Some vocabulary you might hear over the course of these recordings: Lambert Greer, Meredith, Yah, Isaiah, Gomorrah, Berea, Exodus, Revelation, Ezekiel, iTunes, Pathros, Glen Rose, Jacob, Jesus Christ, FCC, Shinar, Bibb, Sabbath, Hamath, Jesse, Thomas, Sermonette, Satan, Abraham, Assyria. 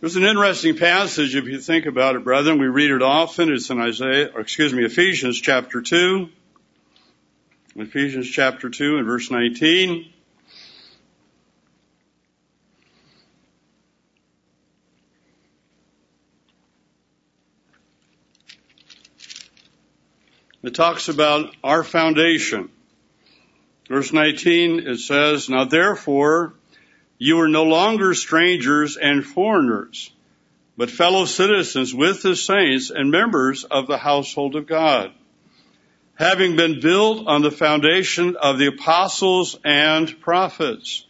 There's an interesting passage, if you think about it, brethren. We read it often. It's in Ephesians chapter 2. Ephesians chapter 2 and verse 19. It talks about our foundation. Verse 19, it says, "Now therefore, you are no longer strangers and foreigners, but fellow citizens with the saints and members of the household of God, having been built on the foundation of the apostles and prophets,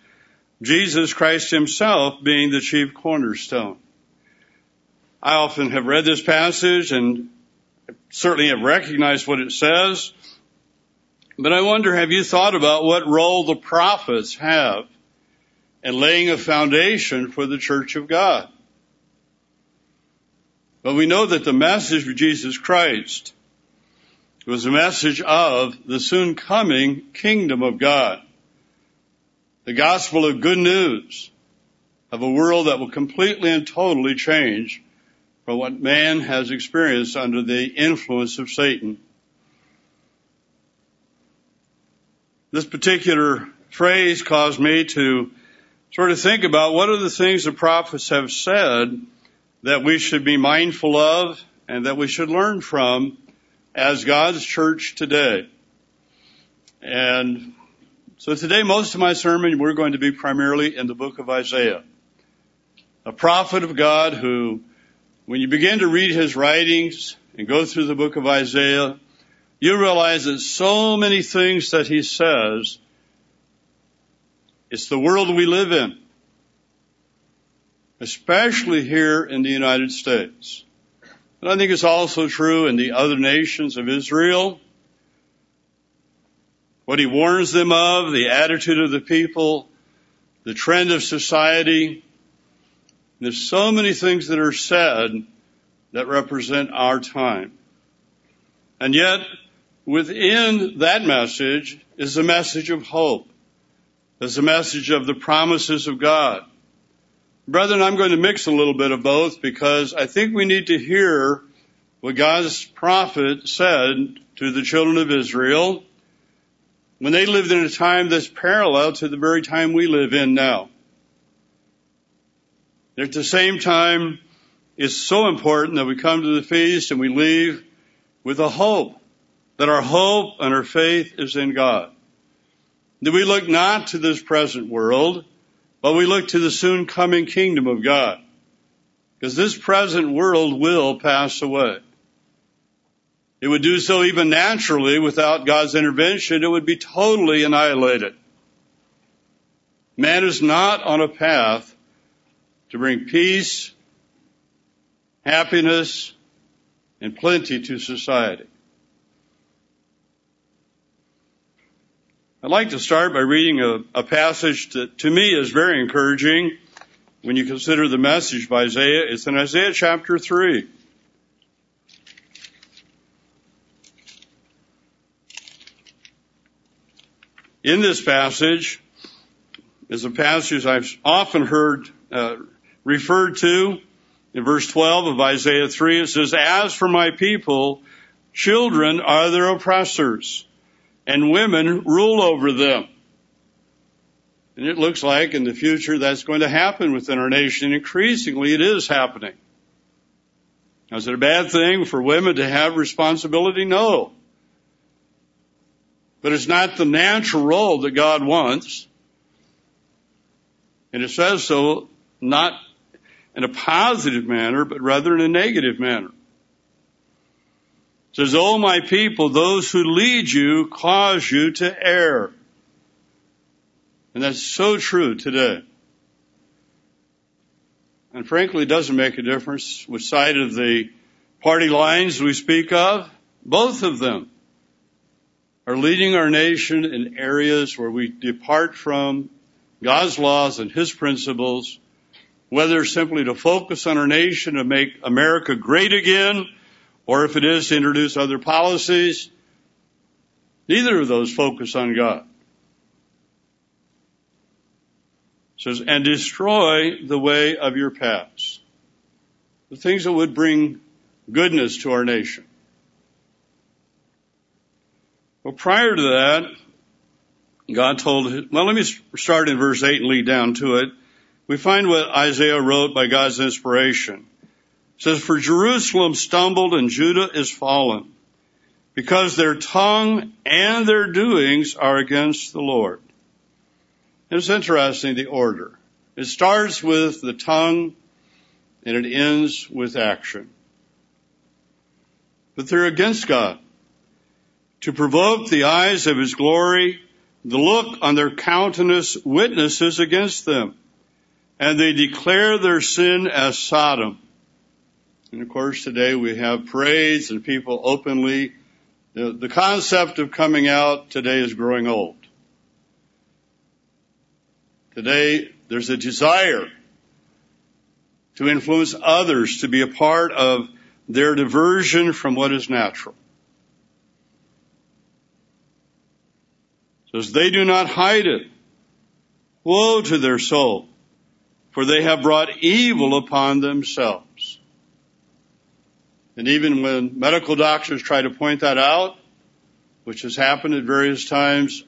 Jesus Christ himself being the chief cornerstone." I often have read this passage and certainly have recognized what it says, but I wonder, have you thought about what role the prophets have in laying a foundation for the church of God? But we know that the message of Jesus Christ was a message of the soon coming kingdom of God, the gospel of good news of a world that will completely and totally change from what man has experienced under the influence of Satan. This particular phrase caused me to sort of think about what are the things the prophets have said that we should be mindful of and that we should learn from as God's church today. And so today, most of my sermon, we're going to be primarily in the book of Isaiah, a prophet of God who, when you begin to read his writings and go through the book of Isaiah, you realize that so many things that he says, it's the world we live in, especially here in the United States. And I think it's also true in the other nations of Israel. What he warns them of, the attitude of the people, the trend of society. There's so many things that are said that represent our time. And yet, within that message is the message of hope. There's the message of the promises of God. Brethren, I'm going to mix a little bit of both because I think we need to hear what God's prophet said to the children of Israel when they lived in a time that's parallel to the very time we live in now. At the same time, it's so important that we come to the feast and we leave with a hope, that our hope and our faith is in God. That we look not to this present world, but we look to the soon coming kingdom of God. Because this present world will pass away. It would do so even naturally without God's intervention. It would be totally annihilated. Man is not on a path to bring peace, happiness, and plenty to society. I'd like to start by reading a passage that to me is very encouraging when you consider the message by Isaiah. It's in Isaiah chapter 3. In this passage is a passage I've often heard referred to in verse 12 of Isaiah 3. It says, "As for my people, children are their oppressors, and women rule over them." And it looks like in the future that's going to happen within our nation. Increasingly, it is happening. Now, is it a bad thing for women to have responsibility? No. But it's not the natural role that God wants. And it says so not in a positive manner, but rather in a negative manner. It says, "O my people, those who lead you cause you to err." And that's so true today. And frankly, it doesn't make a difference which side of the party lines we speak of. Both of them are leading our nation in areas where we depart from God's laws and his principles, whether simply to focus on our nation and make America great again, or if it is to introduce other policies. Neither of those focus on God. It says, "And destroy the way of your paths." the things that would bring goodness to our nation. Well, prior to that, God told, well, let me start in verse 8 and lead down to it. We find what Isaiah wrote by God's inspiration. It says, "For Jerusalem stumbled and Judah is fallen, because their tongue and their doings are against the Lord." It's interesting, the order. It starts with the tongue and it ends with action. But they're against God, to provoke the eyes of his glory. The look on their countenance witnesses against them, and they declare their sin as Sodom. And of course, today we have parades and people openly. The concept of coming out today is growing old. Today, there's a desire to influence others to be a part of their diversion from what is natural. Says, "They do not hide it. Woe to their soul, for they have brought evil upon themselves." And even when medical doctors try to point that out, which has happened at various times,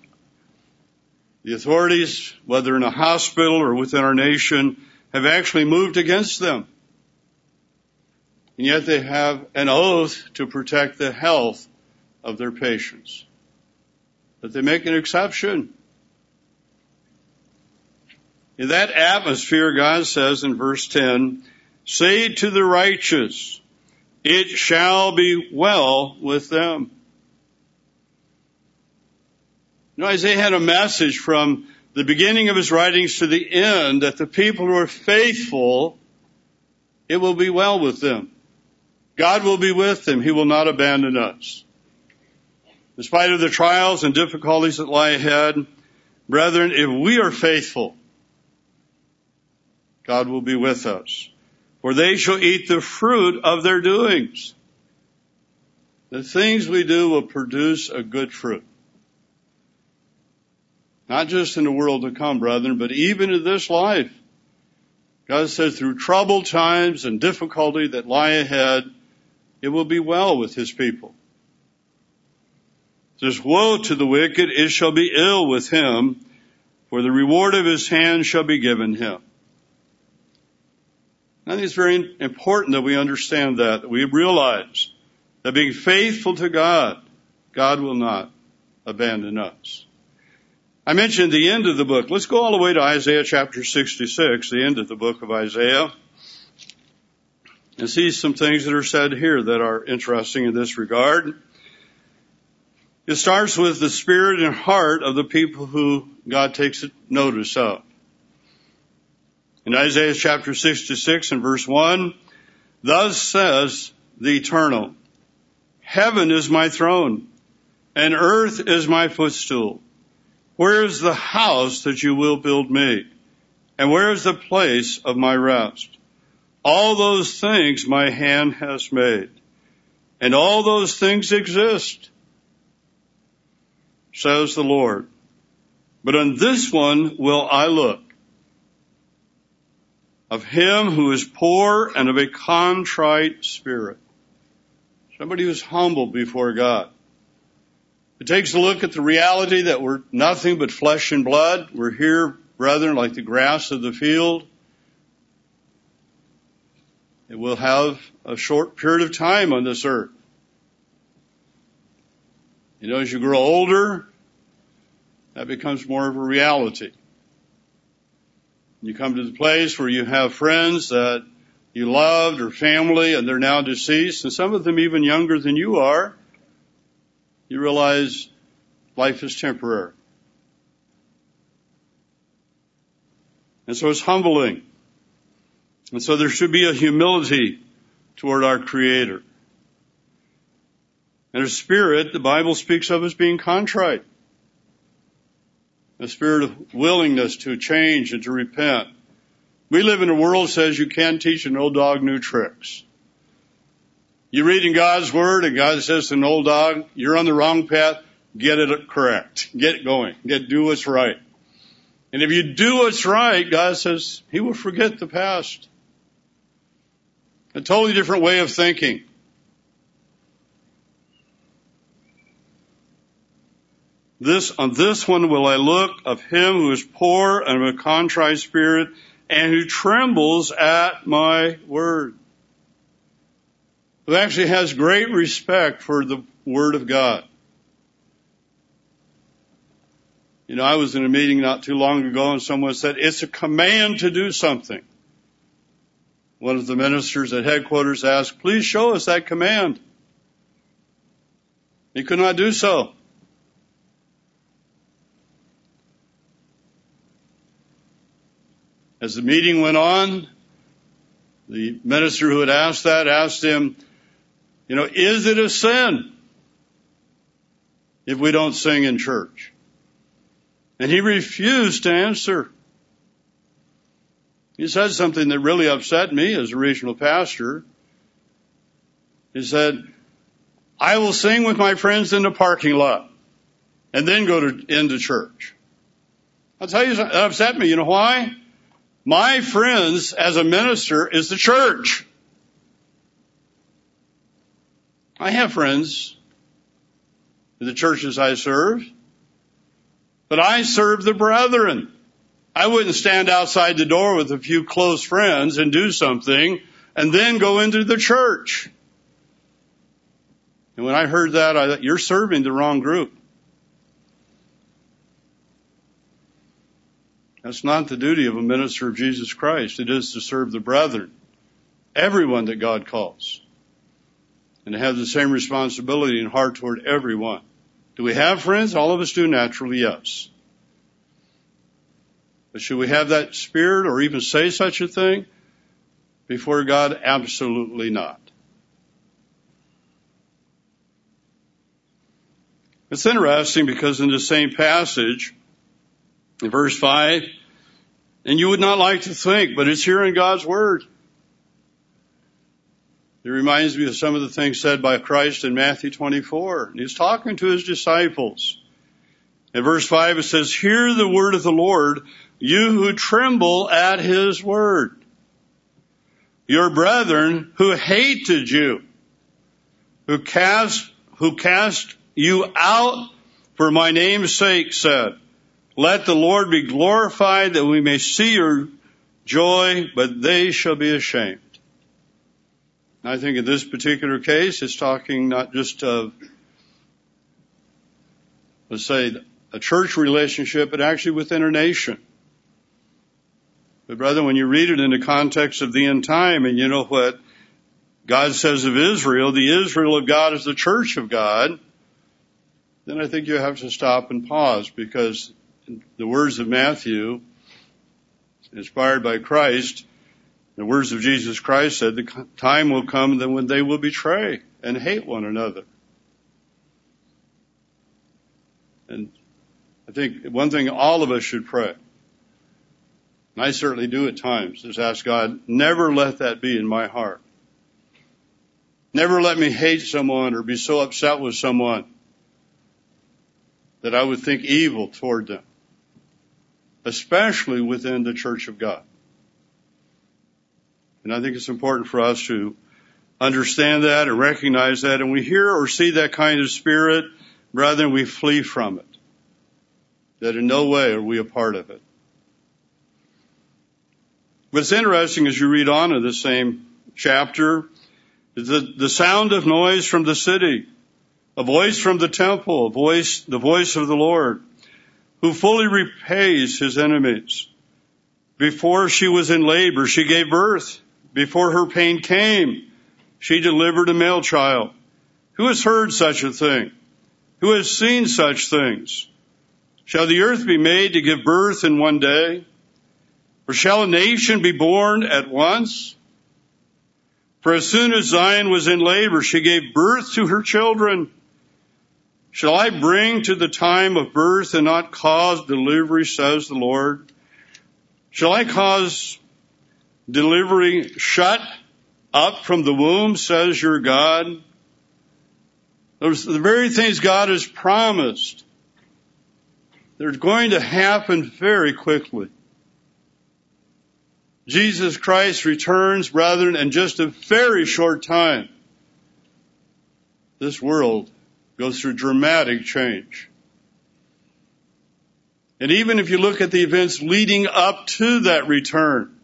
the authorities, whether in a hospital or within our nation, have actually moved against them. And yet they have an oath to protect the health of their patients. But they make an exception. In that atmosphere, God says in verse 10, "Say to the righteous, it shall be well with them." You know, Isaiah had a message from the beginning of his writings to the end that the people who are faithful, it will be well with them. God will be with them. He will not abandon us. In spite of the trials and difficulties that lie ahead, brethren, if we are faithful, God will be with us. "For they shall eat the fruit of their doings." The things we do will produce a good fruit. Not just in the world to come, brethren, but even in this life. God says through troubled times and difficulty that lie ahead, it will be well with his people. It says, "Woe to the wicked, it shall be ill with him, for the reward of his hand shall be given him." I think it's very important that we understand that we realize that being faithful to God, God will not abandon us. I mentioned the end of the book. Let's go all the way to Isaiah chapter 66, the end of the book of Isaiah, and see some things that are said here that are interesting in this regard. It starts with the spirit and heart of the people who God takes notice of. In Isaiah chapter 66 and verse 1, "Thus says the Eternal, heaven is my throne, and earth is my footstool. Where is the house that you will build me? And where is the place of my rest? All those things my hand has made, and all those things exist, says the Lord. But on this one will I look, of him who is poor and of a contrite spirit." Somebody who's humble before God. It takes a look at the reality that we're nothing but flesh and blood. We're here, brethren, like the grass of the field. It will have a short period of time on this earth. You know, as you grow older, that becomes more of a reality. You come to the place where you have friends that you loved or family, and they're now deceased, and some of them even younger than you are. You realize life is temporary. And so it's humbling. And so there should be a humility toward our Creator. And a spirit, the Bible speaks of as being contrite. A spirit of willingness to change and to repent. We live in a world that says you can't teach an old dog new tricks. You read in God's Word and God says to an old dog, "You're on the wrong path, get it correct. Get going. Do what's right." And if you do what's right, God says He will forget the past. A totally different way of thinking. On this one will I look of him who is poor and of a contrite spirit and who trembles at my word. Who actually has great respect for the word of God. You know, I was in a meeting not too long ago and someone said, it's a command to do something. One of the ministers at headquarters asked, please show us that command. He could not do so. As the meeting went on, the minister who had asked that asked him, you know, is it a sin if we don't sing in church? And he refused to answer. He said something that really upset me as a regional pastor. He said, I will sing with my friends in the parking lot and then go into church. I'll tell you something, that upset me. You know why? My friends as a minister is the church. I have friends in the churches I serve, but I serve the brethren. I wouldn't stand outside the door with a few close friends and do something and then go into the church. And when I heard that, I thought, you're serving the wrong group. That's not the duty of a minister of Jesus Christ. It is to serve the brethren, everyone that God calls, and to have the same responsibility and heart toward everyone. Do we have friends? All of us do naturally, yes. But should we have that spirit or even say such a thing before God? Absolutely not. It's interesting because in the same passage, in verse 5, and you would not like to think, but it's here in God's Word. It reminds me of some of the things said by Christ in Matthew 24. And he's talking to his disciples. In verse 5 it says, hear the word of the Lord, you who tremble at his word. Your brethren who hated you, who cast you out for my name's sake, said, let the Lord be glorified that we may see your joy, but they shall be ashamed. And I think in this particular case, it's talking not just of, let's say, a church relationship, but actually within our nation. But brother, when you read it in the context of the end time, and you know what God says of Israel, the Israel of God is the church of God, then I think you have to stop and pause, because the words of Matthew, inspired by Christ, the words of Jesus Christ said, the time will come when they will betray and hate one another. And I think one thing all of us should pray, and I certainly do at times, is ask God, never let that be in my heart. Never let me hate someone or be so upset with someone that I would think evil toward them, especially within the church of God. And I think it's important for us to understand that and recognize that. And we hear or see that kind of spirit, brethren, we flee from it. That in no way are we a part of it. What's interesting as you read on in the same chapter is the sound of noise from the city, a voice from the temple, the voice of the Lord, who fully repays his enemies. Before she was in labor, she gave birth. Before her pain came, she delivered a male child. Who has heard such a thing? Who has seen such things? Shall the earth be made to give birth in one day? Or shall a nation be born at once? For as soon as Zion was in labor, she gave birth to her children. Shall I bring to the time of birth and not cause delivery, says the Lord? Shall I cause delivery shut up from the womb, says your God? Those are the very things God has promised. They're going to happen very quickly. Jesus Christ returns, brethren, in just a very short time. This world goes through dramatic change. And even if you look at the events leading up to that return,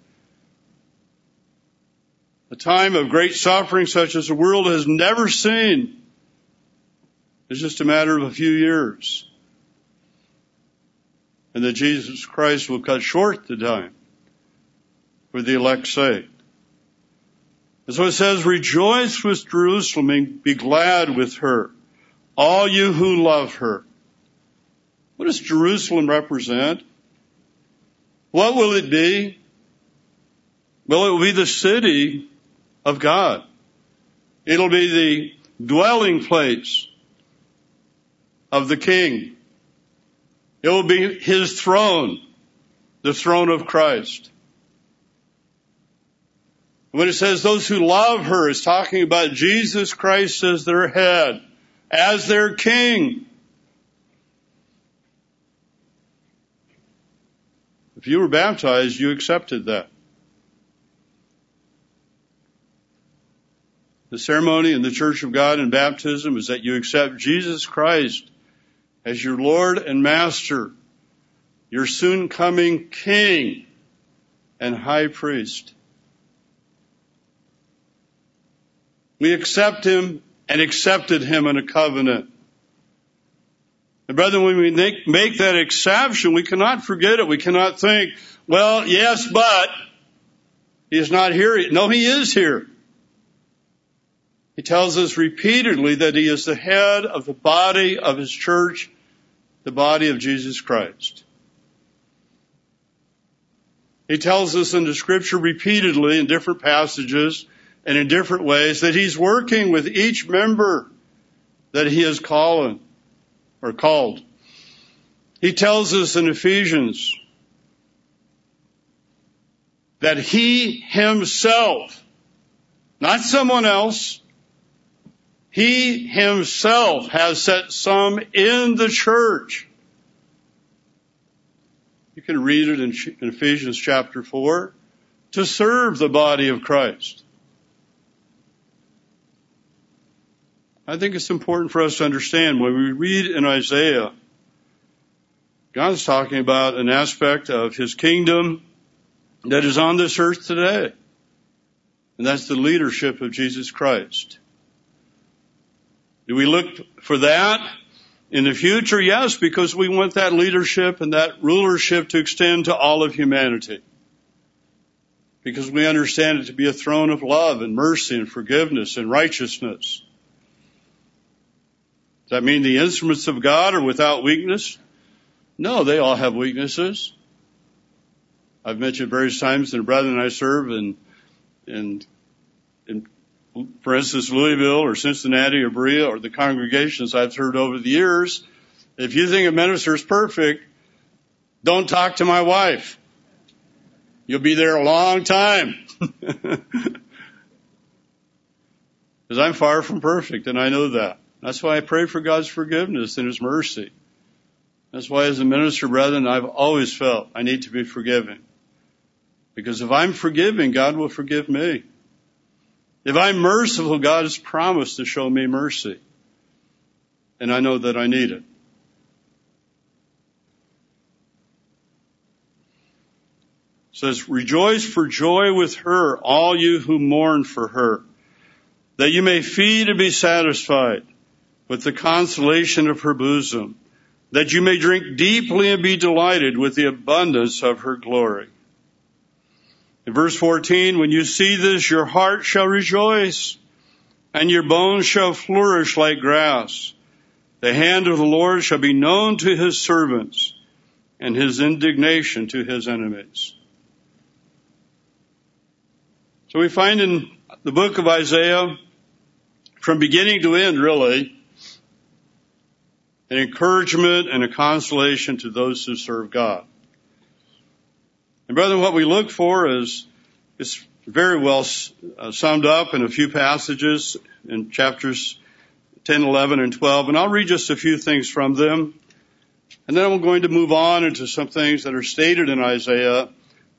a time of great suffering such as the world has never seen is just a matter of a few years. And that Jesus Christ will cut short the time for the elect's sake. And so it says, rejoice with Jerusalem and be glad with her, all you who love her. What does Jerusalem represent? What will it be? Well, it will be the city of God. It'll be the dwelling place of the King. It will be his throne, the throne of Christ. When it says those who love her, it's talking about Jesus Christ as their head, as their King. If you were baptized, you accepted that. The ceremony in the Church of God in baptism is that you accept Jesus Christ as your Lord and Master, your soon coming King and High Priest. We accept him and accepted him in a covenant. And brethren, when we make that exception, we cannot forget it. We cannot think, well, yes, but he's not here. No, he is here. He tells us repeatedly that he is the head of the body of his church, the body of Jesus Christ. He tells us in the Scripture repeatedly in different passages and in different ways that he's working with each member that he is calling or called. He tells us in Ephesians that he himself, not someone else, he himself has set some in the church. You can read it in Ephesians chapter 4, to serve the body of Christ. I think it's important for us to understand when we read in Isaiah, God's talking about an aspect of his kingdom that is on this earth today. And that's the leadership of Jesus Christ. Do we look for that in the future? Yes, because we want that leadership and that rulership to extend to all of humanity. Because we understand it to be a throne of love and mercy and forgiveness and righteousness. Does that mean the instruments of God are without weakness? No, they all have weaknesses. I've mentioned various times that the brethren I serve in for instance, Louisville or Cincinnati or Berea or the congregations I've served over the years, if you think a minister is perfect, don't talk to my wife. You'll be there a long time. Because I'm far from perfect, and I know that. That's why I pray for God's forgiveness and his mercy. That's why as a minister, brethren, I've always felt I need to be forgiving. Because if I'm forgiving, God will forgive me. If I'm merciful, God has promised to show me mercy. And I know that I need it. It says, rejoice for joy with her, all you who mourn for her, that you may feed and be satisfied with the consolation of her bosom, that you may drink deeply and be delighted with the abundance of her glory. In verse 14, when you see this, your heart shall rejoice, and your bones shall flourish like grass. The hand of the Lord shall be known to his servants, and his indignation to his enemies. So we find in the book of Isaiah, from beginning to end, really, an encouragement and a consolation to those who serve God. And brethren, what we look for is very well summed up in a few passages in chapters 10, 11, and 12. And I'll read just a few things from them. And then I'm going to move on into some things that are stated in Isaiah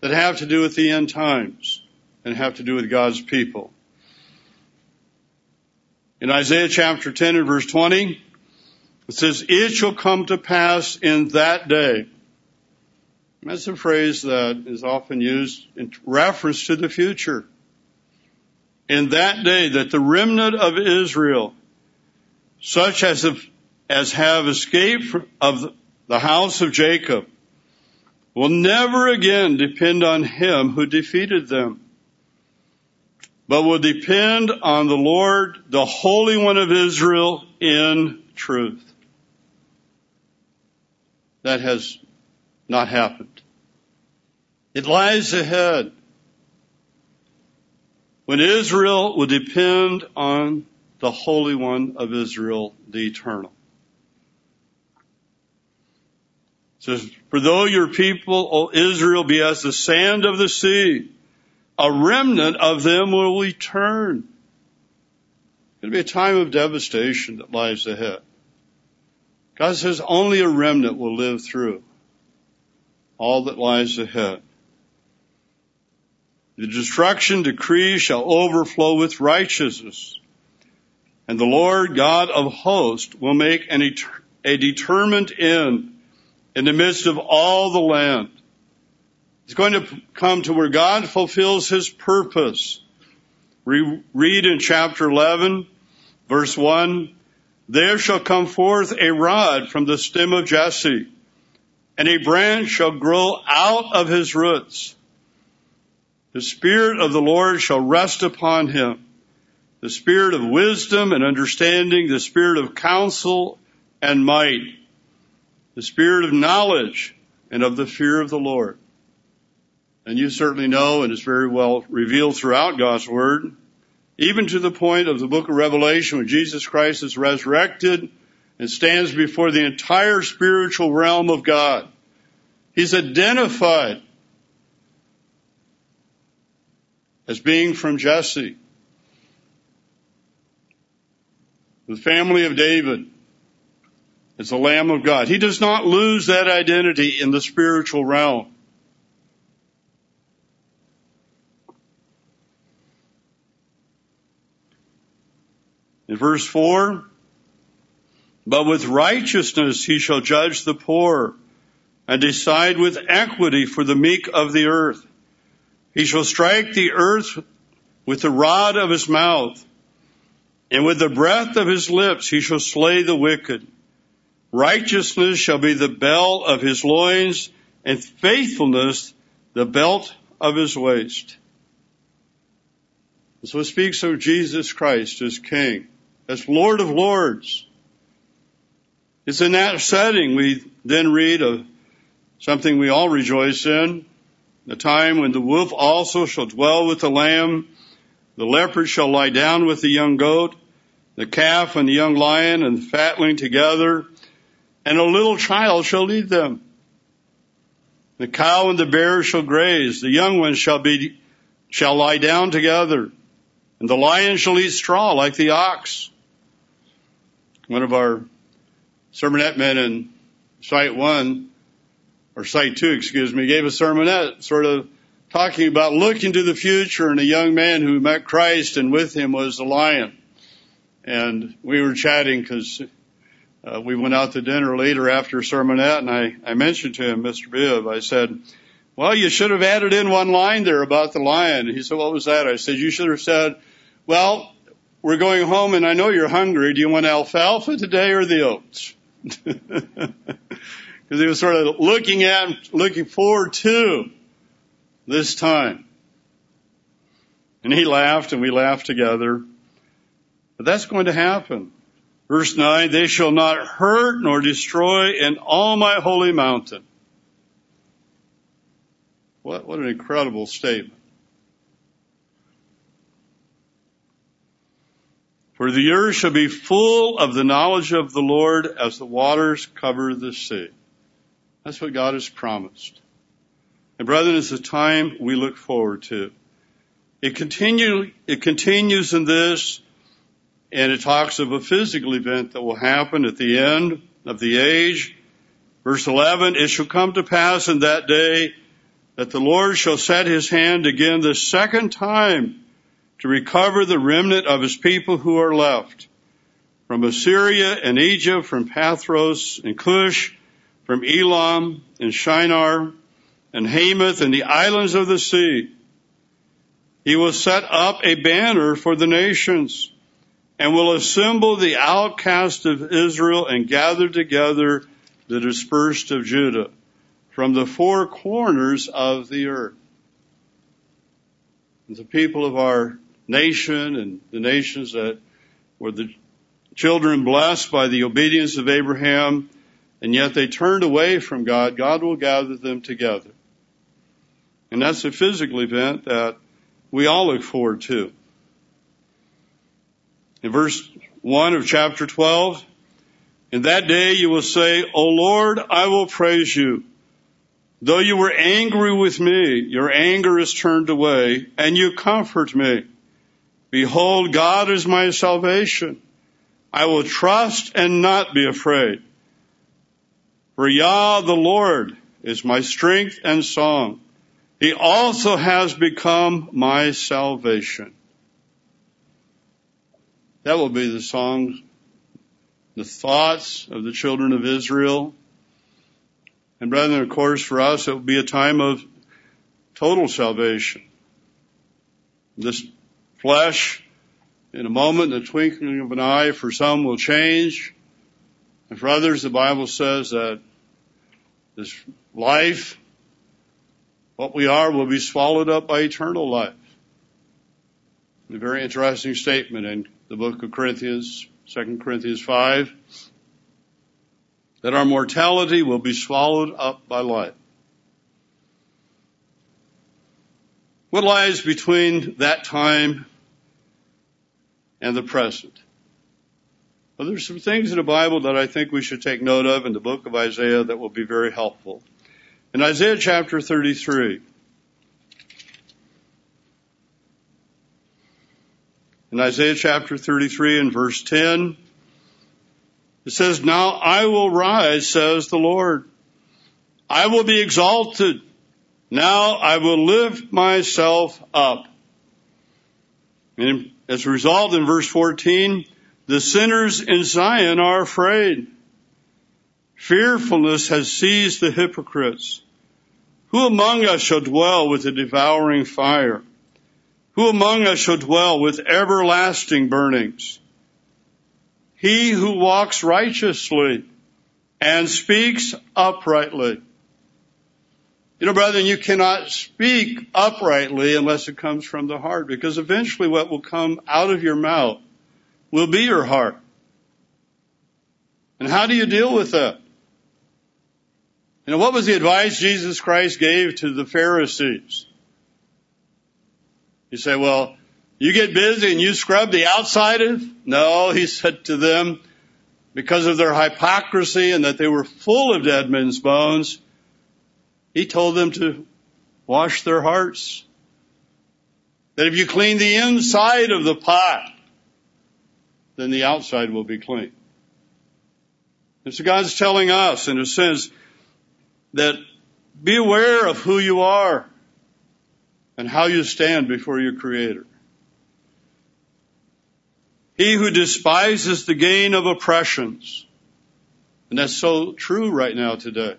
that have to do with the end times and have to do with God's people. In Isaiah chapter 10 and verse 20, it says, "It shall come to pass in that day." And that's a phrase that is often used in reference to the future. "In that day that the remnant of Israel, such as have escaped of the house of Jacob, will never again depend on him who defeated them, but will depend on the Lord, the Holy One of Israel, in truth." That has not happened. It lies ahead when Israel will depend on the Holy One of Israel, the Eternal. It says, "For though your people, O Israel, be as the sand of the sea, a remnant of them will return." It'll be a time of devastation that lies ahead. God says only a remnant will live through all that lies ahead. "The destruction decree shall overflow with righteousness, and the Lord God of hosts will make a determined end in the midst of all the land." It's going to come to where God fulfills his purpose. We read in chapter 11, verse 1, "There shall come forth a rod from the stem of Jesse, and a branch shall grow out of his roots. The Spirit of the Lord shall rest upon him, the Spirit of wisdom and understanding, the Spirit of counsel and might, the Spirit of knowledge and of the fear of the Lord." And you certainly know, and it's very well revealed throughout God's Word, even to the point of the book of Revelation when Jesus Christ is resurrected and stands before the entire spiritual realm of God. He's identified as being from Jesse, the family of David, as the Lamb of God. He does not lose that identity in the spiritual realm. In verse 4, "But with righteousness he shall judge the poor and decide with equity for the meek of the earth. He shall strike the earth with the rod of his mouth, and with the breath of his lips he shall slay the wicked. Righteousness shall be the belt of his loins, and faithfulness the belt of his waist." So it speaks of Jesus Christ as King, as Lord of Lords. It's in that setting we then read of something we all rejoice in, the time when the wolf also shall dwell with the lamb, the leopard shall lie down with the young goat, the calf and the young lion and the fatling together, and a little child shall lead them. The cow and the bear shall graze, the young ones shall lie down together, and the lion shall eat straw like the ox. One of our sermonette men in Site 2, gave a sermonette sort of talking about looking to the future and a young man who met Christ, and with him was the lion. And we were chatting because we went out to dinner later after sermonette, and I mentioned to him, Mr. Bibb, I said, "Well, you should have added in one line there about the lion." He said, "What was that?" I said, "You should have said, well, we're going home and I know you're hungry. Do you want alfalfa today or the oats?" Because he was sort of looking forward to this time. And he laughed and we laughed together. But that's going to happen. Verse 9, "They shall not hurt nor destroy in all my holy mountain." What an incredible statement. "For the earth shall be full of the knowledge of the Lord as the waters cover the sea." That's what God has promised. And brethren, it's a time we look forward to. It continues in this, and it talks of a physical event that will happen at the end of the age. Verse 11, "It shall come to pass in that day that the Lord shall set his hand again the second time to recover the remnant of his people who are left, from Assyria and Egypt, from Pathros and Cush, from Elam and Shinar and Hamath and the islands of the sea. He will set up a banner for the nations and will assemble the outcast of Israel and gather together the dispersed of Judah from the four corners of the earth. And the people of our nation and the nations that were the children blessed by the obedience of Abraham, and yet they turned away from God, God will gather them together. And that's a physical event that we all look forward to. In verse 1 of chapter 12, in that day you will say, O Lord, I will praise you. Though you were angry with me, your anger is turned away, and you comfort me. Behold, God is my salvation. I will trust and not be afraid. For Yah, the Lord, is my strength and song. He also has become my salvation. That will be the songs, the thoughts of the children of Israel. And brethren, of course, for us, it will be a time of total salvation. This flesh, in a moment, the twinkling of an eye, for some will change. And for others, the Bible says that this life, what we are, will be swallowed up by eternal life. A very interesting statement in the book of Corinthians, 2 Corinthians 5, that our mortality will be swallowed up by life. What lies between that time and the present? Well, there's some things in the Bible that I think we should take note of in the book of Isaiah that will be very helpful. In Isaiah chapter 33, and verse 10, it says, Now I will rise, says the Lord. I will be exalted. Now I will lift myself up. And as a result, in verse 14, the sinners in Zion are afraid. Fearfulness has seized the hypocrites. Who among us shall dwell with the devouring fire? Who among us shall dwell with everlasting burnings? He who walks righteously and speaks uprightly. You know, brethren, you cannot speak uprightly unless it comes from the heart, because eventually what will come out of your mouth will be your heart. And how do you deal with that? You know, what was the advice Jesus Christ gave to the Pharisees? You say, well, you get busy and you scrub the outside of? No, he said to them, because of their hypocrisy and that they were full of dead men's bones, he told them to wash their hearts. That if you clean the inside of the pot, then the outside will be clean. And so God's telling us, in a sense, that be aware of who you are and how you stand before your Creator. He who despises the gain of oppressions. And that's so true right now today.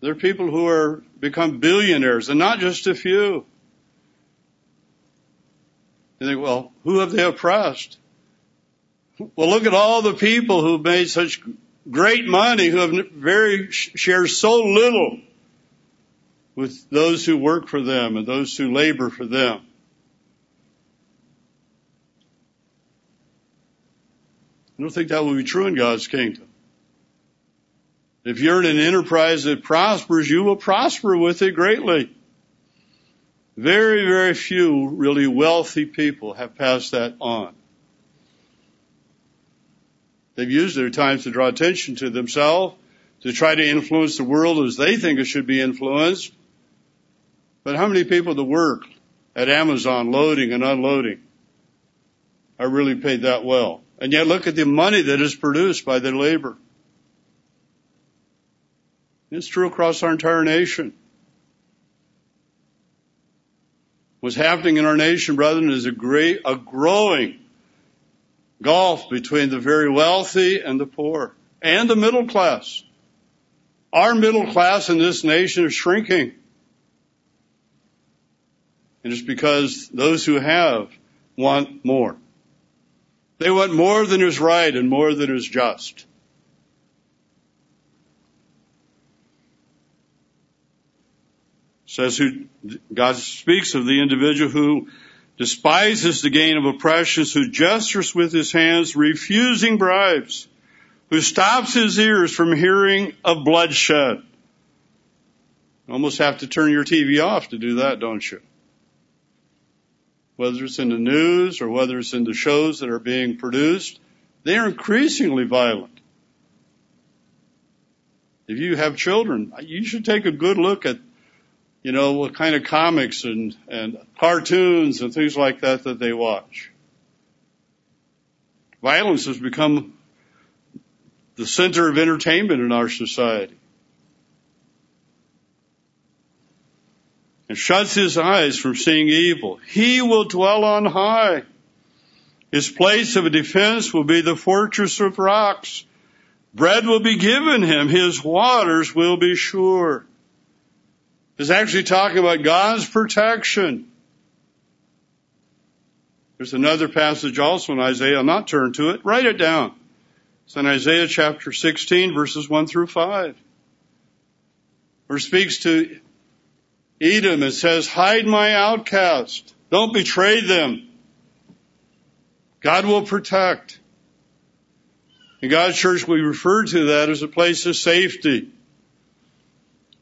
There are people who are become billionaires, and not just a few. You think, well, who have they oppressed? Well, look at all the people who have made such great money, who have share so little with those who work for them and those who labor for them. I don't think that will be true in God's kingdom. If you're in an enterprise that prospers, you will prosper with it greatly. Very, very few really wealthy people have passed that on. They've used their times to draw attention to themselves, to try to influence the world as they think it should be influenced. But how many people that work at Amazon loading and unloading are really paid that well? And yet look at the money that is produced by their labor. It's true across our entire nation. What's happening in our nation, brethren, is a growing gulf between the very wealthy and the poor and the middle class. Our middle class in this nation is shrinking. And it's because those who have want more. They want more than is right and more than is just. Says who God speaks of the individual who despises the gain of oppressions, who gestures with his hands, refusing bribes, who stops his ears from hearing of bloodshed. You almost have to turn your TV off to do that, don't you? Whether it's in the news or whether it's in the shows that are being produced, they are increasingly violent. If you have children, you should take a good look at what kind of comics and cartoons and things like that they watch. Violence has become the center of entertainment in our society. And shuts his eyes from seeing evil. He will dwell on high. His place of defense will be the fortress of rocks. Bread will be given him. His waters will be sure. Is actually talking about God's protection. There's another passage also in Isaiah. I'll not turn to it. Write it down. It's in Isaiah chapter 16, verses 1 through 5. Where it speaks to Edom and says, hide my outcast. Don't betray them. God will protect. In God's church, we refer to that as a place of safety.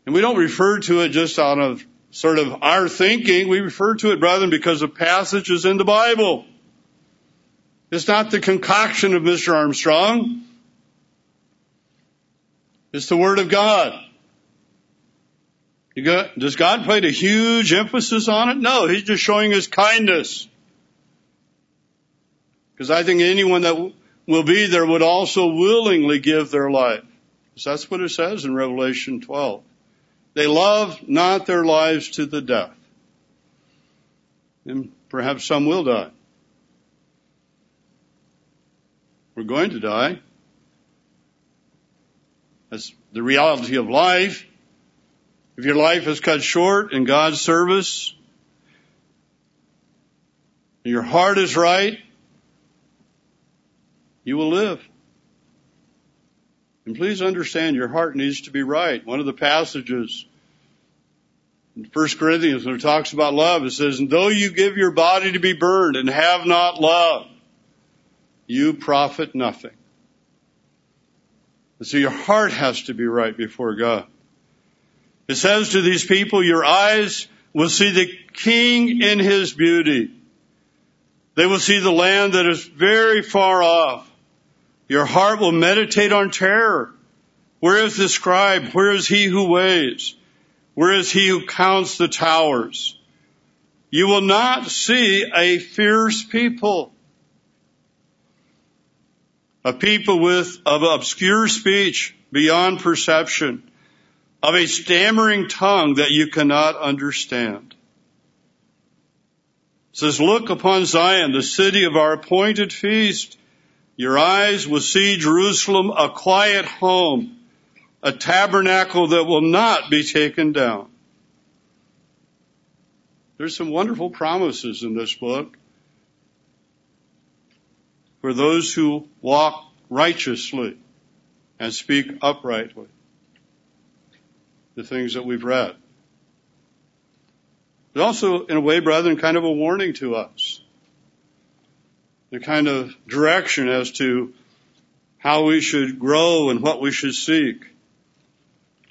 And we don't refer to it just out of sort of our thinking. We refer to it, brethren, because of passages in the Bible. It's not the concoction of Mr. Armstrong. It's the Word of God. Does God put a huge emphasis on it? No, He's just showing His kindness. Because I think anyone that will be there would also willingly give their life. Because that's what it says in Revelation 12. They love not their lives to the death. And perhaps some will die. We're going to die. That's the reality of life. If your life is cut short in God's service, and your heart is right, you will live. And please understand, your heart needs to be right. One of the passages in 1 Corinthians when it talks about love, it says, and though you give your body to be burned and have not love, you profit nothing. And so your heart has to be right before God. It says to these people, your eyes will see the King in His beauty. They will see the land that is very far off. Your heart will meditate on terror. Where is the scribe? Where is he who weighs? Where is he who counts the towers? You will not see a fierce people, a people of obscure speech beyond perception, of a stammering tongue that you cannot understand. It says, look upon Zion, the city of our appointed feast. Your eyes will see Jerusalem, a quiet home, a tabernacle that will not be taken down. There's some wonderful promises in this book for those who walk righteously and speak uprightly. The things that we've read. But also, in a way, brethren, kind of a warning to us. The kind of direction as to how we should grow and what we should seek.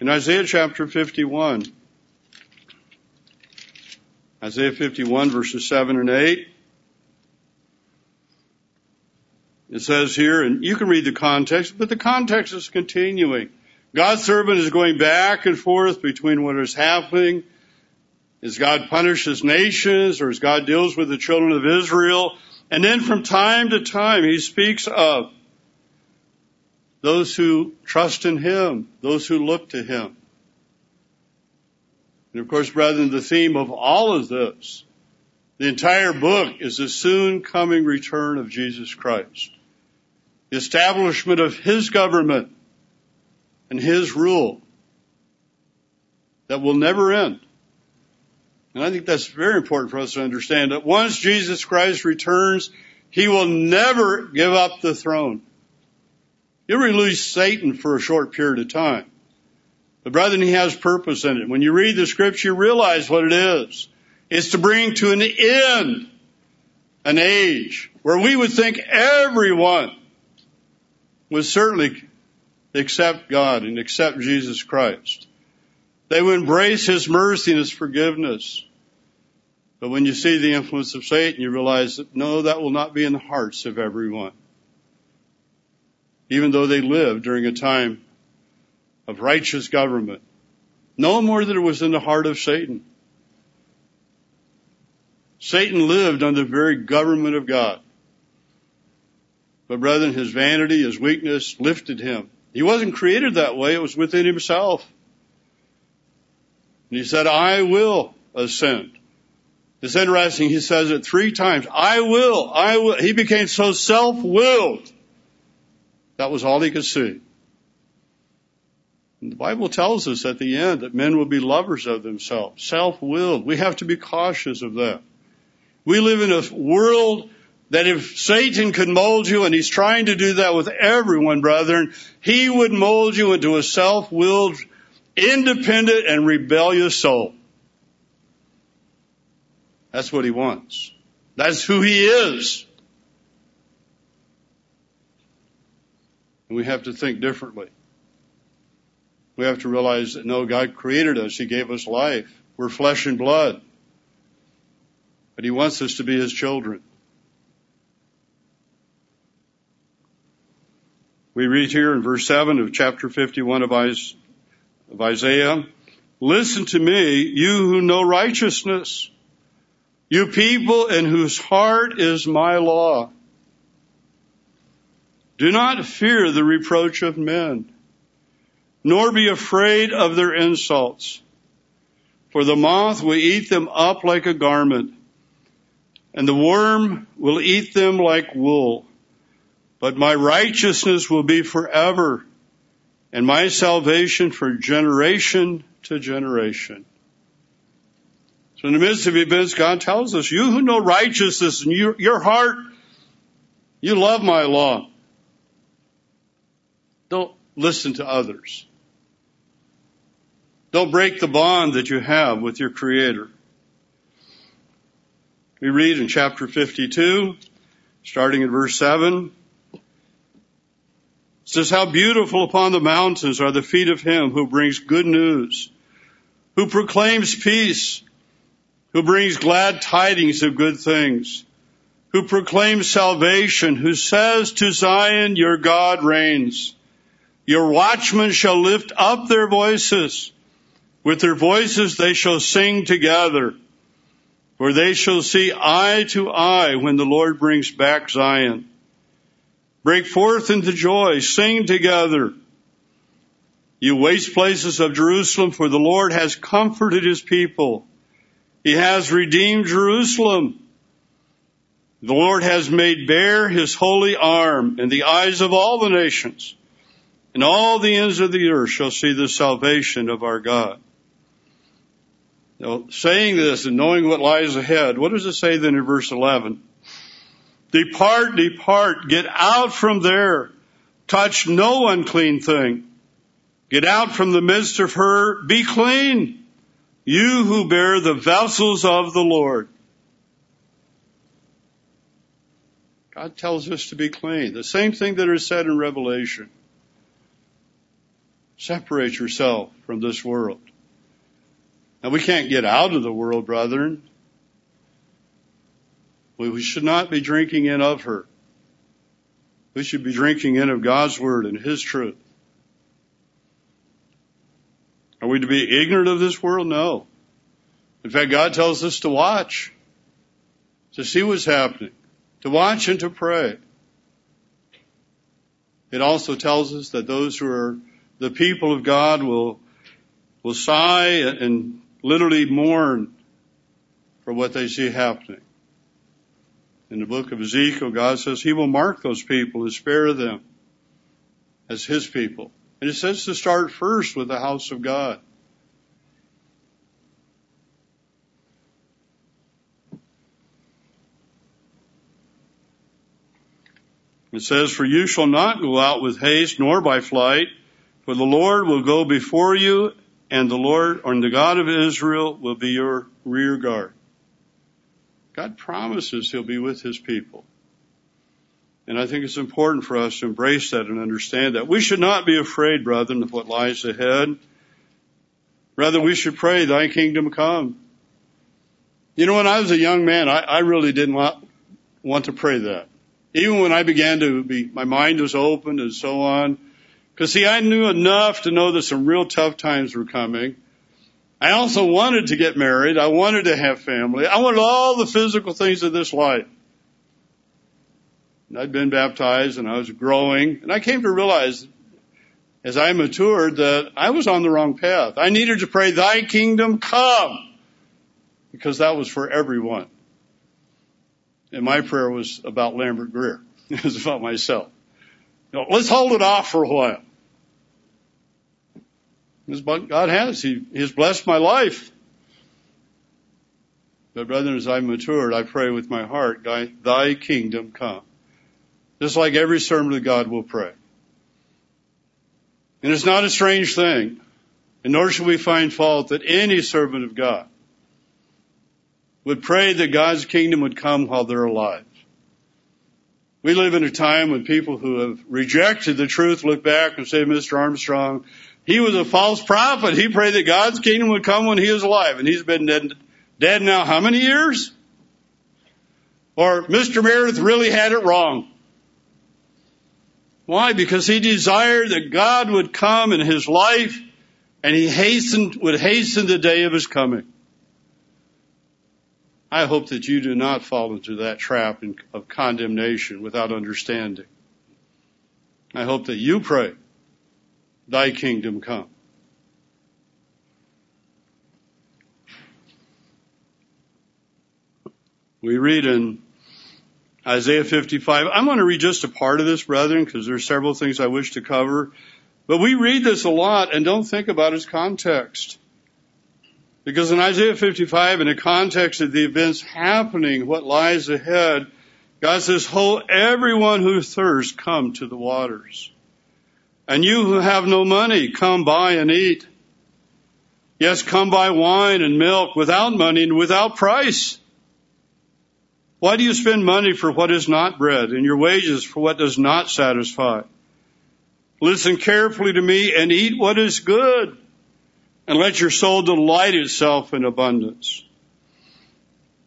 In Isaiah chapter 51, Isaiah 51 verses 7 and 8, it says here, and you can read the context, but the context is continuing. God's servant is going back and forth between what is happening. Is God punishes nations, or is God deals with the children of Israel? And then from time to time, he speaks of those who trust in him, those who look to him. And of course, brethren, the theme of all of this The entire book is the soon coming return of Jesus Christ, the establishment of his government and his rule that will never end. And I think that's very important for us to understand, that once Jesus Christ returns, he will never give up the throne. He'll release Satan for a short period of time. But brethren, he has purpose in it. When you read the scripture, you realize what it is. It's to bring to an end an age where we would think everyone would certainly accept God and accept Jesus Christ. They would embrace his mercy and his forgiveness. But when you see the influence of Satan, you realize that no, that will not be in the hearts of everyone, even though they lived during a time of righteous government. No more than it was in the heart of Satan. Satan lived under the very government of God. But brethren, his vanity, his weakness lifted him. He wasn't created that way. It was within himself. And he said, I will ascend. It's interesting. He says it three times. I will. I will. He became so self-willed. That was all he could see. And the Bible tells us at the end that men will be lovers of themselves, self-willed. We have to be cautious of that. We live in a world that if Satan could mold you, and he's trying to do that with everyone, brethren, he would mold you into a self-willed, independent, and rebellious soul. That's what he wants. That's who he is. And we have to think differently. We have to realize that, no, God created us. He gave us life. We're flesh and blood. But he wants us to be his children. We read here in verse 7 of chapter 51 of Isaiah, listen to me, you who know righteousness, you people in whose heart is my law. Do not fear the reproach of men, nor be afraid of their insults. For the moth will eat them up like a garment, and the worm will eat them like wool. But my righteousness will be forever, and my salvation for generation to generation. So in the midst of events, God tells us, you who know righteousness in your heart, you love my law. Don't listen to others. Don't break the bond that you have with your Creator. We read in chapter 52, starting in verse 7, it says, how beautiful upon the mountains are the feet of him who brings good news, who proclaims peace, who brings glad tidings of good things, who proclaims salvation, who says to Zion, your God reigns. Your watchmen shall lift up their voices. With their voices they shall sing together, for they shall see eye to eye when the Lord brings back Zion. Break forth into joy, sing together, you waste places of Jerusalem, for the Lord has comforted his people. He has redeemed Jerusalem. The Lord has made bare his holy arm in the eyes of all the nations, and all the ends of the earth shall see the salvation of our God. Now, saying this and knowing what lies ahead, what does it say then in verse 11? Depart, depart, get out from there. Touch no unclean thing. Get out from the midst of her. Be clean, you who bear the vessels of the Lord. God tells us to be clean. The same thing that is said in Revelation. Separate yourself from this world. Now, we can't get out of the world, brethren. We should not be drinking in of her. We should be drinking in of God's word and his truth. Are we to be ignorant of this world? No. In fact, God tells us to watch, to see what's happening, to watch and to pray. It also tells us that those who are the people of God will sigh and literally mourn for what they see happening. In the book of Ezekiel, God says he will mark those people and spare them as his people. And it says to start first with the house of God. It says, for you shall not go out with haste, nor by flight, for the Lord will go before you, and the Lord, or the God of Israel, will be your rear guard. God promises he'll be with his people. And I think it's important for us to embrace that and understand that. We should not be afraid, brethren, of what lies ahead. Rather, we should pray, thy kingdom come. You know, when I was a young man, I really didn't want to pray that. Even when I began to be, my mind was open and so on. Because, see, I knew enough to know that some real tough times were coming. I also wanted to get married. I wanted to have family. I wanted all the physical things of this life. And I'd been baptized and I was growing. And I came to realize as I matured that I was on the wrong path. I needed to pray, thy kingdom come, because that was for everyone. And my prayer was about Lambert Greer. It was about myself. You know, let's hold it off for a while. God has. He has blessed my life. But brethren, as I matured, I pray with my heart, thy kingdom come. Just like every servant of God will pray. And it's not a strange thing, and nor should we find fault that any servant of God would pray that God's kingdom would come while they're alive. We live in a time when people who have rejected the truth look back and say, Mr. Armstrong, he was a false prophet. He prayed that God's kingdom would come when he was alive. And he's been dead now how many years? Or Mr. Meredith really had it wrong. Why? Because he desired that God would come in his life, and he would hasten the day of his coming. I hope that you do not fall into that trap of condemnation without understanding. I hope that you pray, thy kingdom come. We read in Isaiah 55. I'm going to read just a part of this, brethren, because there are several things I wish to cover. But we read this a lot and don't think about its context. Because in Isaiah 55, in the context of the events happening, what lies ahead, God says, "Ho, everyone who thirsts, come to the waters. And you who have no money, come buy and eat. Yes, come buy wine and milk without money and without price. Why do you spend money for what is not bread, and your wages for what does not satisfy? Listen carefully to me and eat what is good, and let your soul delight itself in abundance."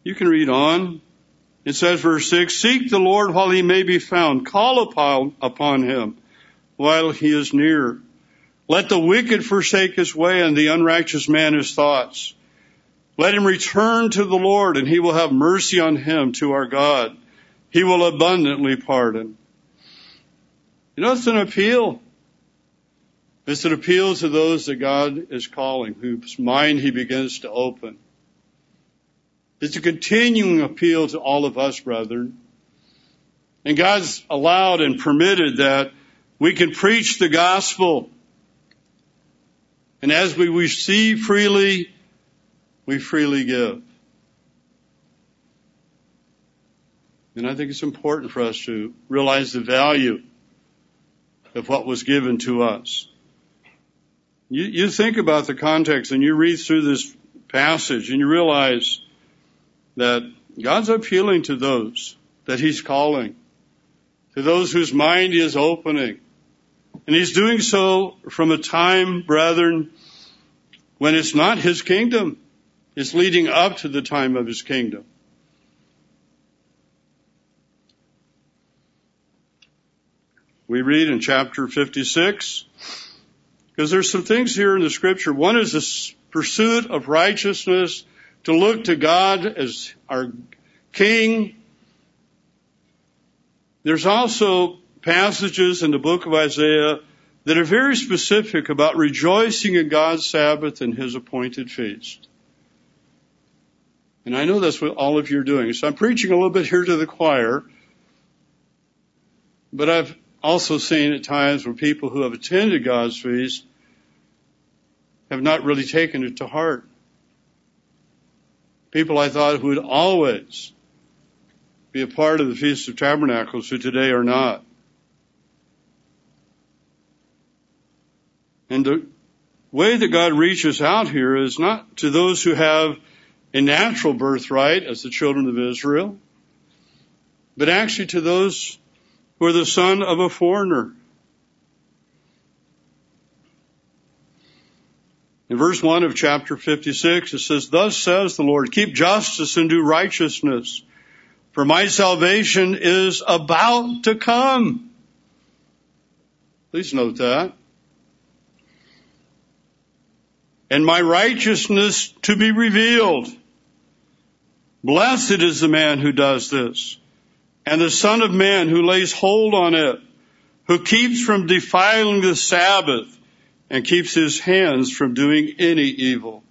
You can read on. It says, verse 6, "Seek the Lord while he may be found. Call upon him while he is near. Let the wicked forsake his way, and the unrighteous man his thoughts. Let him return to the Lord, and he will have mercy on him, to our God. He will abundantly pardon." You know, it's an appeal. It's an appeal to those that God is calling, whose mind he begins to open. It's a continuing appeal to all of us, brethren. And God's allowed and permitted that we can preach the gospel. And as we receive freely, we freely give. And I think it's important for us to realize the value of what was given to us. You think about the context, and you read through this passage, and you realize that God's appealing to those that he's calling, to those whose mind he is opening. And he's doing so from a time, brethren, when it's not his kingdom. It's leading up to the time of his kingdom. We read in chapter 56, because there's some things here in the scripture. One is the pursuit of righteousness, to look to God as our king. There's also passages in the book of Isaiah that are very specific about rejoicing in God's Sabbath and his appointed feast. And I know that's what all of you are doing. So I'm preaching a little bit here to the choir. But I've also seen at times where people who have attended God's feast have not really taken it to heart. People I thought who would always be a part of the Feast of Tabernacles who today are not. And the way that God reaches out here is not to those who have a natural birthright as the children of Israel, but actually to those who are the son of a foreigner. In verse 1 of chapter 56, it says, "Thus says the Lord, keep justice and do righteousness, for my salvation is about to come." Please note that. "And my righteousness to be revealed. Blessed is the man who does this, and the Son of Man who lays hold on it, who keeps from defiling the Sabbath, and keeps his hands from doing any evil."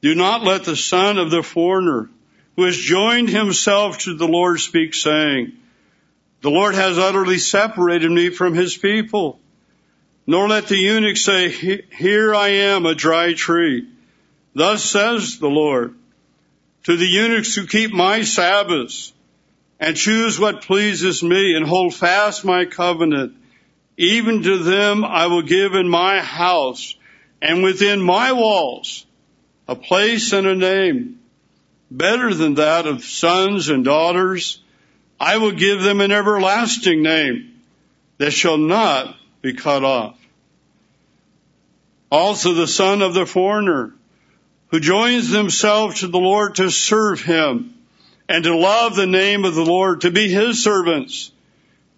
"Do not let the son of the foreigner who has joined himself to the Lord speak, saying, 'The Lord has utterly separated me from his people.' Nor let the eunuch say, 'Here I am, a dry tree.' Thus says the Lord, to the eunuchs who keep my Sabbaths, and choose what pleases me, and hold fast my covenant, even to them I will give in my house, and within my walls, a place and a name, better than that of sons and daughters. I will give them an everlasting name that shall not be cut off. Also the son of the foreigner, who joins himself to the Lord to serve him, and to love the name of the Lord, to be his servants.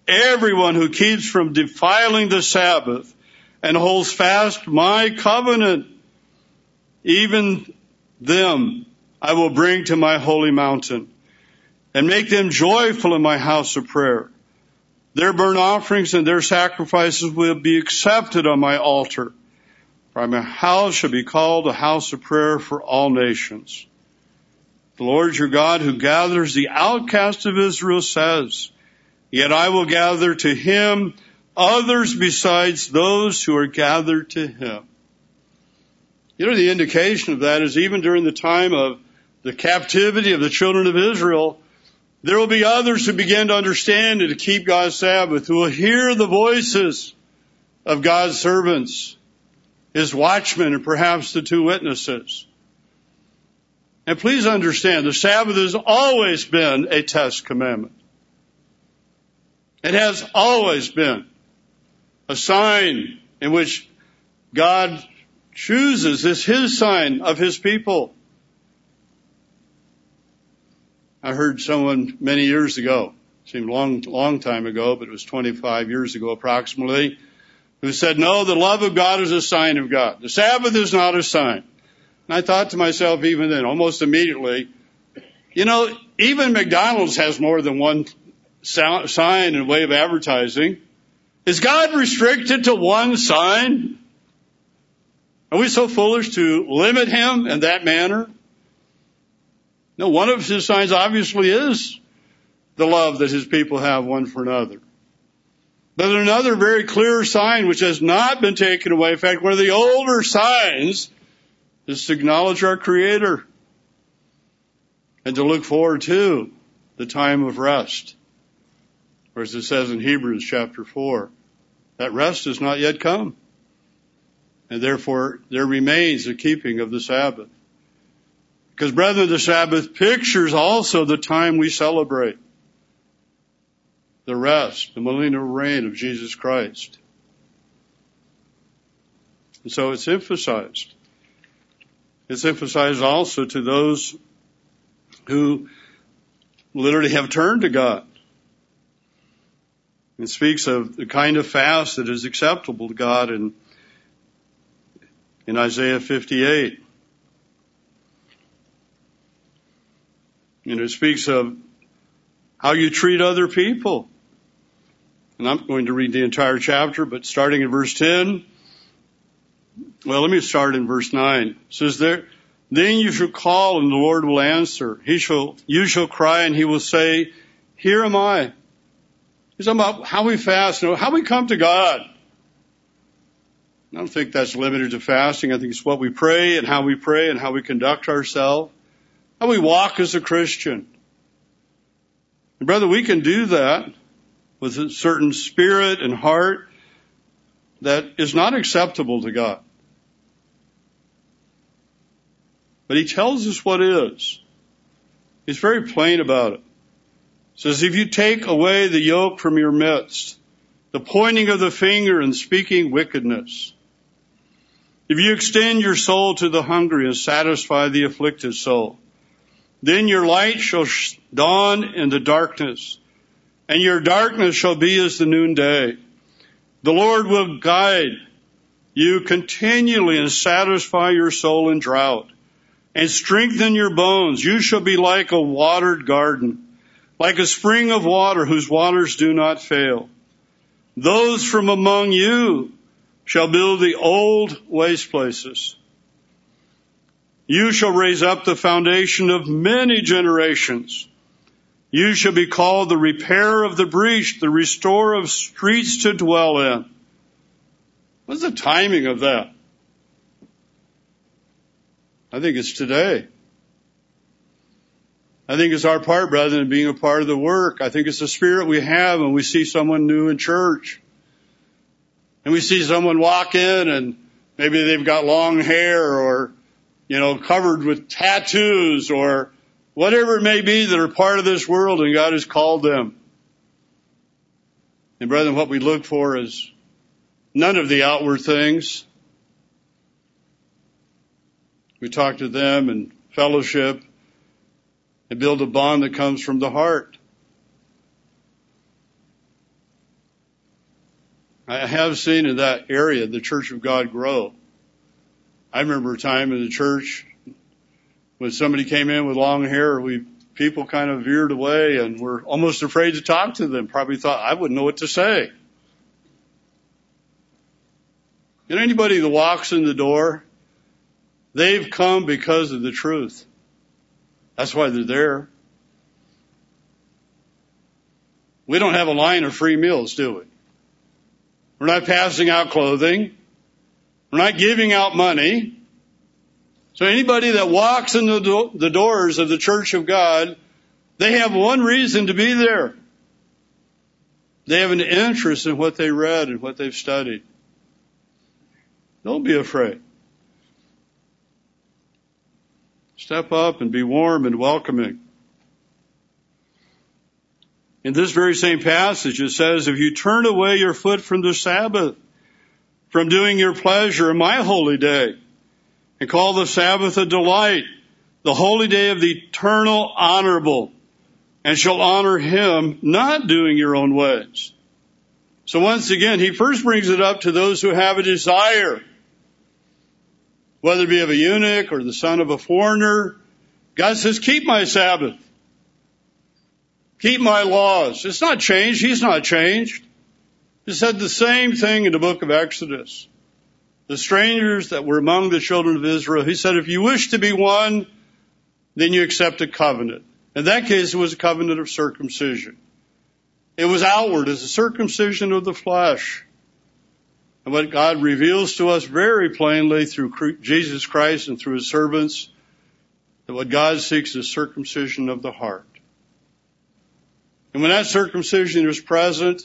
Everyone who keeps from defiling the Sabbath and holds fast my covenant, even them I will bring to my holy mountain, and make them joyful in my house of prayer. Their burnt offerings and their sacrifices will be accepted on my altar, for my house shall be called a house of prayer for all nations. The Lord your God, who gathers the outcast of Israel, says, 'Yet I will gather to him others besides those who are gathered to him.'" You know, the indication of that is even during the time of the captivity of the children of Israel, there will be others who begin to understand and to keep God's Sabbath, who will hear the voices of God's servants, his watchmen, and perhaps the two witnesses. And please understand, the Sabbath has always been a test commandment. It has always been a sign in which God chooses as his sign of his people. I heard someone many years ago, seemed long time ago, but it was 25 years ago approximately, who said, "No, the love of God is a sign of God. The Sabbath is not a sign." And I thought to myself even then, almost immediately, you know, even McDonald's has more than one sign and way of advertising. Is God restricted to one sign? Are we so foolish to limit him in that manner? No, one of his signs obviously is the love that his people have one for another. But another very clear sign which has not been taken away, in fact, one of the older signs, is to acknowledge our Creator and to look forward to the time of rest. Or as it says in Hebrews chapter 4, that rest has not yet come, and therefore there remains the keeping of the Sabbath. Because, brethren, the Sabbath pictures also the time we celebrate, the rest, the millennial reign of Jesus Christ. And so it's emphasized. It's emphasized also to those who literally have turned to God. It speaks of the kind of fast that is acceptable to God in Isaiah 58. And it speaks of how you treat other people. And I'm going to read the entire chapter, but starting in verse 10, Well, let me start in verse 9. It says there, then you shall call and the Lord will answer. You shall cry and he will say, here am I. He's talking about how we fast, how we come to God. I don't think that's limited to fasting. I think it's what we pray and how we pray and how we conduct ourselves, how we walk as a Christian. And brother, we can do that with a certain spirit and heart that is not acceptable to God. But he tells us what is. He's very plain about it. He says, if you take away the yoke from your midst, the pointing of the finger and speaking wickedness. If you extend your soul to the hungry and satisfy the afflicted soul, then your light shall dawn in the darkness, and your darkness shall be as the noonday. The Lord will guide you continually and satisfy your soul in drought, and strengthen your bones. You shall be like a watered garden, like a spring of water whose waters do not fail. Those from among you shall build the old waste places. You shall raise up the foundation of many generations. You shall be called the repairer of the breach, the restorer of streets to dwell in. What's the timing of that? I think it's today. I think it's our part, brethren, in being a part of the work. I think it's the spirit we have when we see someone new in church. And we see someone walk in and maybe they've got long hair or, covered with tattoos or whatever it may be that are part of this world and God has called them. And brethren, what we look for is none of the outward things. We talk to them and fellowship. And build a bond that comes from the heart. I have seen in that area the Church of God grow. I remember a time in the church when somebody came in with long hair, people kind of veered away and were almost afraid to talk to them, probably thought, I wouldn't know what to say. And anybody that walks in the door, they've come because of the truth. That's why they're there. We don't have a line of free meals, do we? We're not passing out clothing. We're not giving out money. So anybody that walks in the doors of the Church of God, they have one reason to be there. They have an interest in what they read and what they've studied. Don't be afraid. Step up and be warm and welcoming. In this very same passage, it says, if you turn away your foot from the Sabbath, from doing your pleasure in my holy day, and call the Sabbath a delight, the holy day of the eternal honorable, and shall honor him, not doing your own ways. So once again, he first brings it up to those who have a desire, whether it be of a eunuch or the son of a foreigner. God says, keep my Sabbath. Keep my laws. It's not changed. He's not changed. He said the same thing in the book of Exodus. The strangers that were among the children of Israel, he said, if you wish to be one, then you accept a covenant. In that case, it was a covenant of circumcision. It was outward as a circumcision of the flesh. And what God reveals to us very plainly through Jesus Christ and through his servants, that what God seeks is circumcision of the heart. And when that circumcision is present,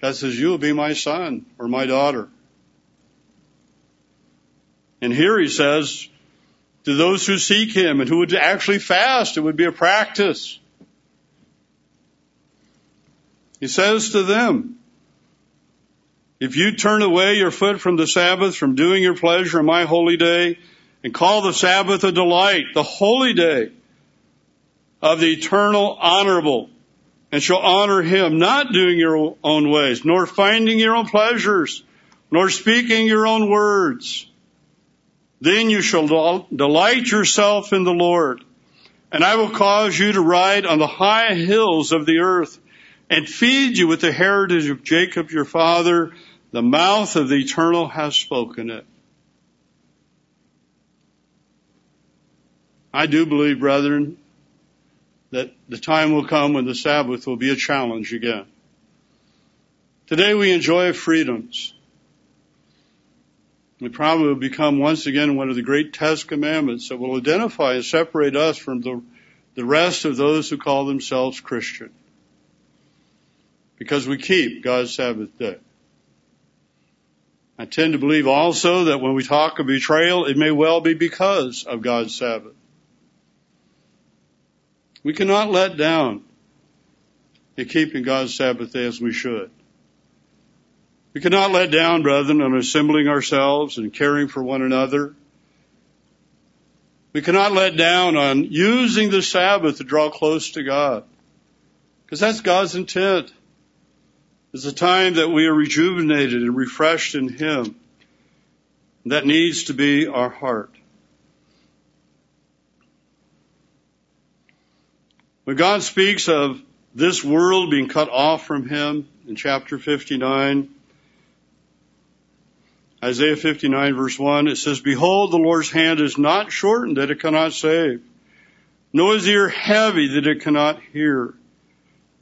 God says, you will be my son or my daughter. And here he says, to those who seek him and who would actually fast, it would be a practice. He says to them, if you turn away your foot from the Sabbath, from doing your pleasure on my holy day, and call the Sabbath a delight, the holy day of the eternal honorable, and shall honor him, not doing your own ways, nor finding your own pleasures, nor speaking your own words, then you shall delight yourself in the Lord, and I will cause you to ride on the high hills of the earth, and feed you with the heritage of Jacob your father. The mouth of the eternal has spoken it. I do believe, brethren, that the time will come when the Sabbath will be a challenge again. Today we enjoy freedoms. The problem will become once again one of the great test commandments that will identify and separate us from the rest of those who call themselves Christian. Because we keep God's Sabbath day. I tend to believe also that when we talk of betrayal, it may well be because of God's Sabbath. We cannot let down in keeping God's Sabbath day as we should. We cannot let down, brethren, on assembling ourselves and caring for one another. We cannot let down on using the Sabbath to draw close to God. Because that's God's intent. It's a time that we are rejuvenated and refreshed in Him. And that needs to be our heart. When God speaks of this world being cut off from Him in chapter 59, Isaiah 59 verse 1, it says, "Behold, the Lord's hand is not shortened that it cannot save, nor is ear heavy that it cannot hear.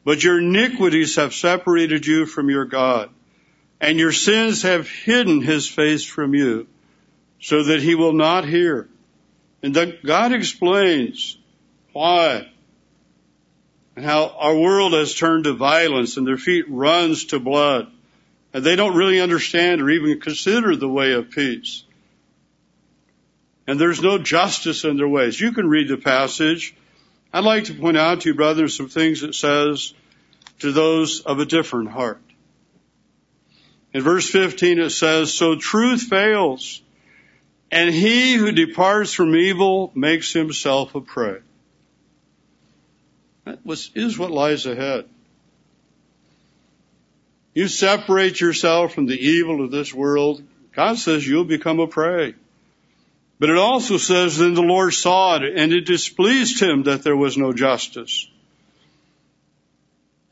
But your iniquities have separated you from your God, and your sins have hidden His face from you, so that He will not hear." And then God explains why and how our world has turned to violence and their feet runs to blood. And they don't really understand or even consider the way of peace. And there's no justice in their ways. You can read the passage. I'd like to point out to you, brothers, some things it says to those of a different heart. In verse 15 it says, "So truth fails, and he who departs from evil makes himself a prey." That is what lies ahead. You separate yourself from the evil of this world, God says you'll become a prey. But it also says, "Then the Lord saw it, and it displeased Him that there was no justice."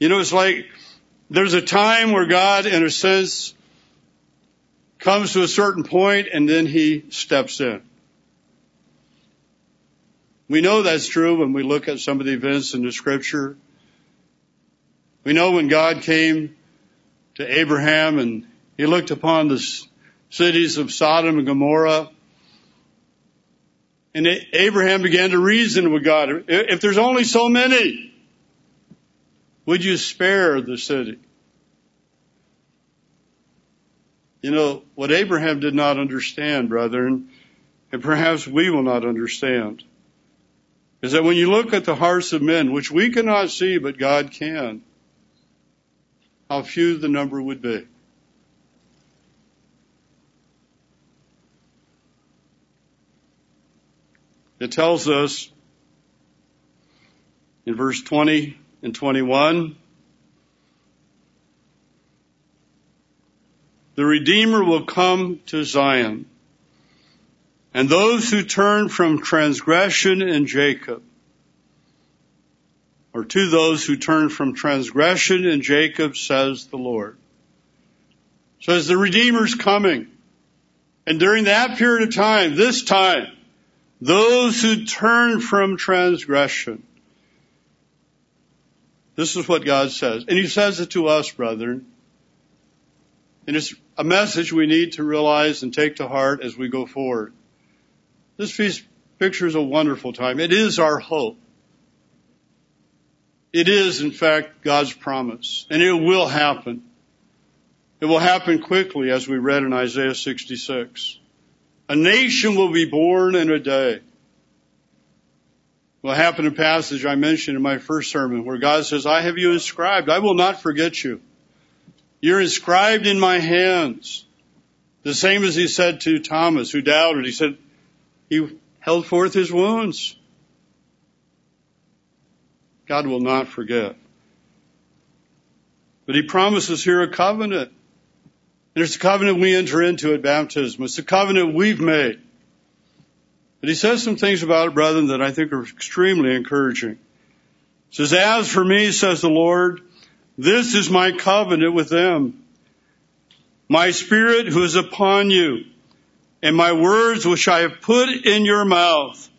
You know, it's like there's a time where God, in a sense, comes to a certain point, and then He steps in. We know that's true when we look at some of the events in the Scripture. We know when God came to Abraham, and He looked upon the cities of Sodom and Gomorrah, and Abraham began to reason with God. "If there's only so many, would you spare the city?" You know, what Abraham did not understand, brethren, and perhaps we will not understand, is that when you look at the hearts of men, which we cannot see but God can, how few the number would be. It tells us in verse 20 and 21, "The Redeemer will come to Zion, and those who turn from transgression in Jacob," or "to those who turn from transgression in Jacob, says the Lord." Says the Redeemer's coming. And during that period of time, this time, those who turn from transgression. This is what God says. And He says it to us, brethren. And it's a message we need to realize and take to heart as we go forward. This picture is a wonderful time. It is our hope. It is, in fact, God's promise. And it will happen. It will happen quickly, as we read in Isaiah 66. A nation will be born in a day. Will happen in a passage I mentioned in my first sermon where God says, "I have you inscribed. I will not forget you. You're inscribed in my hands." The same as He said to Thomas, who doubted. He said, He held forth His wounds. God will not forget. But He promises here a covenant. And it's a covenant we enter into at baptism. It's a covenant we've made. But He says some things about it, brethren, that I think are extremely encouraging. He says, "As for me, says the Lord, this is my covenant with them. My Spirit who is upon you, and my words which I have put in your mouth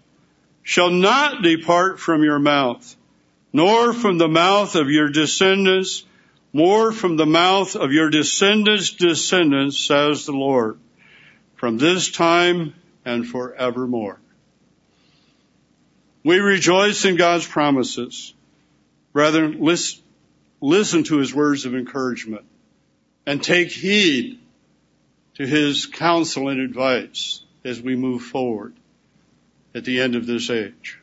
shall not depart from your mouth, nor from the mouth of your descendants, nor from the mouth of your descendants' descendants, says the Lord, from this time and forevermore. We rejoice in God's promises. Brethren, listen to his words of encouragement and take heed to his counsel and advice as we move forward at the end of this age.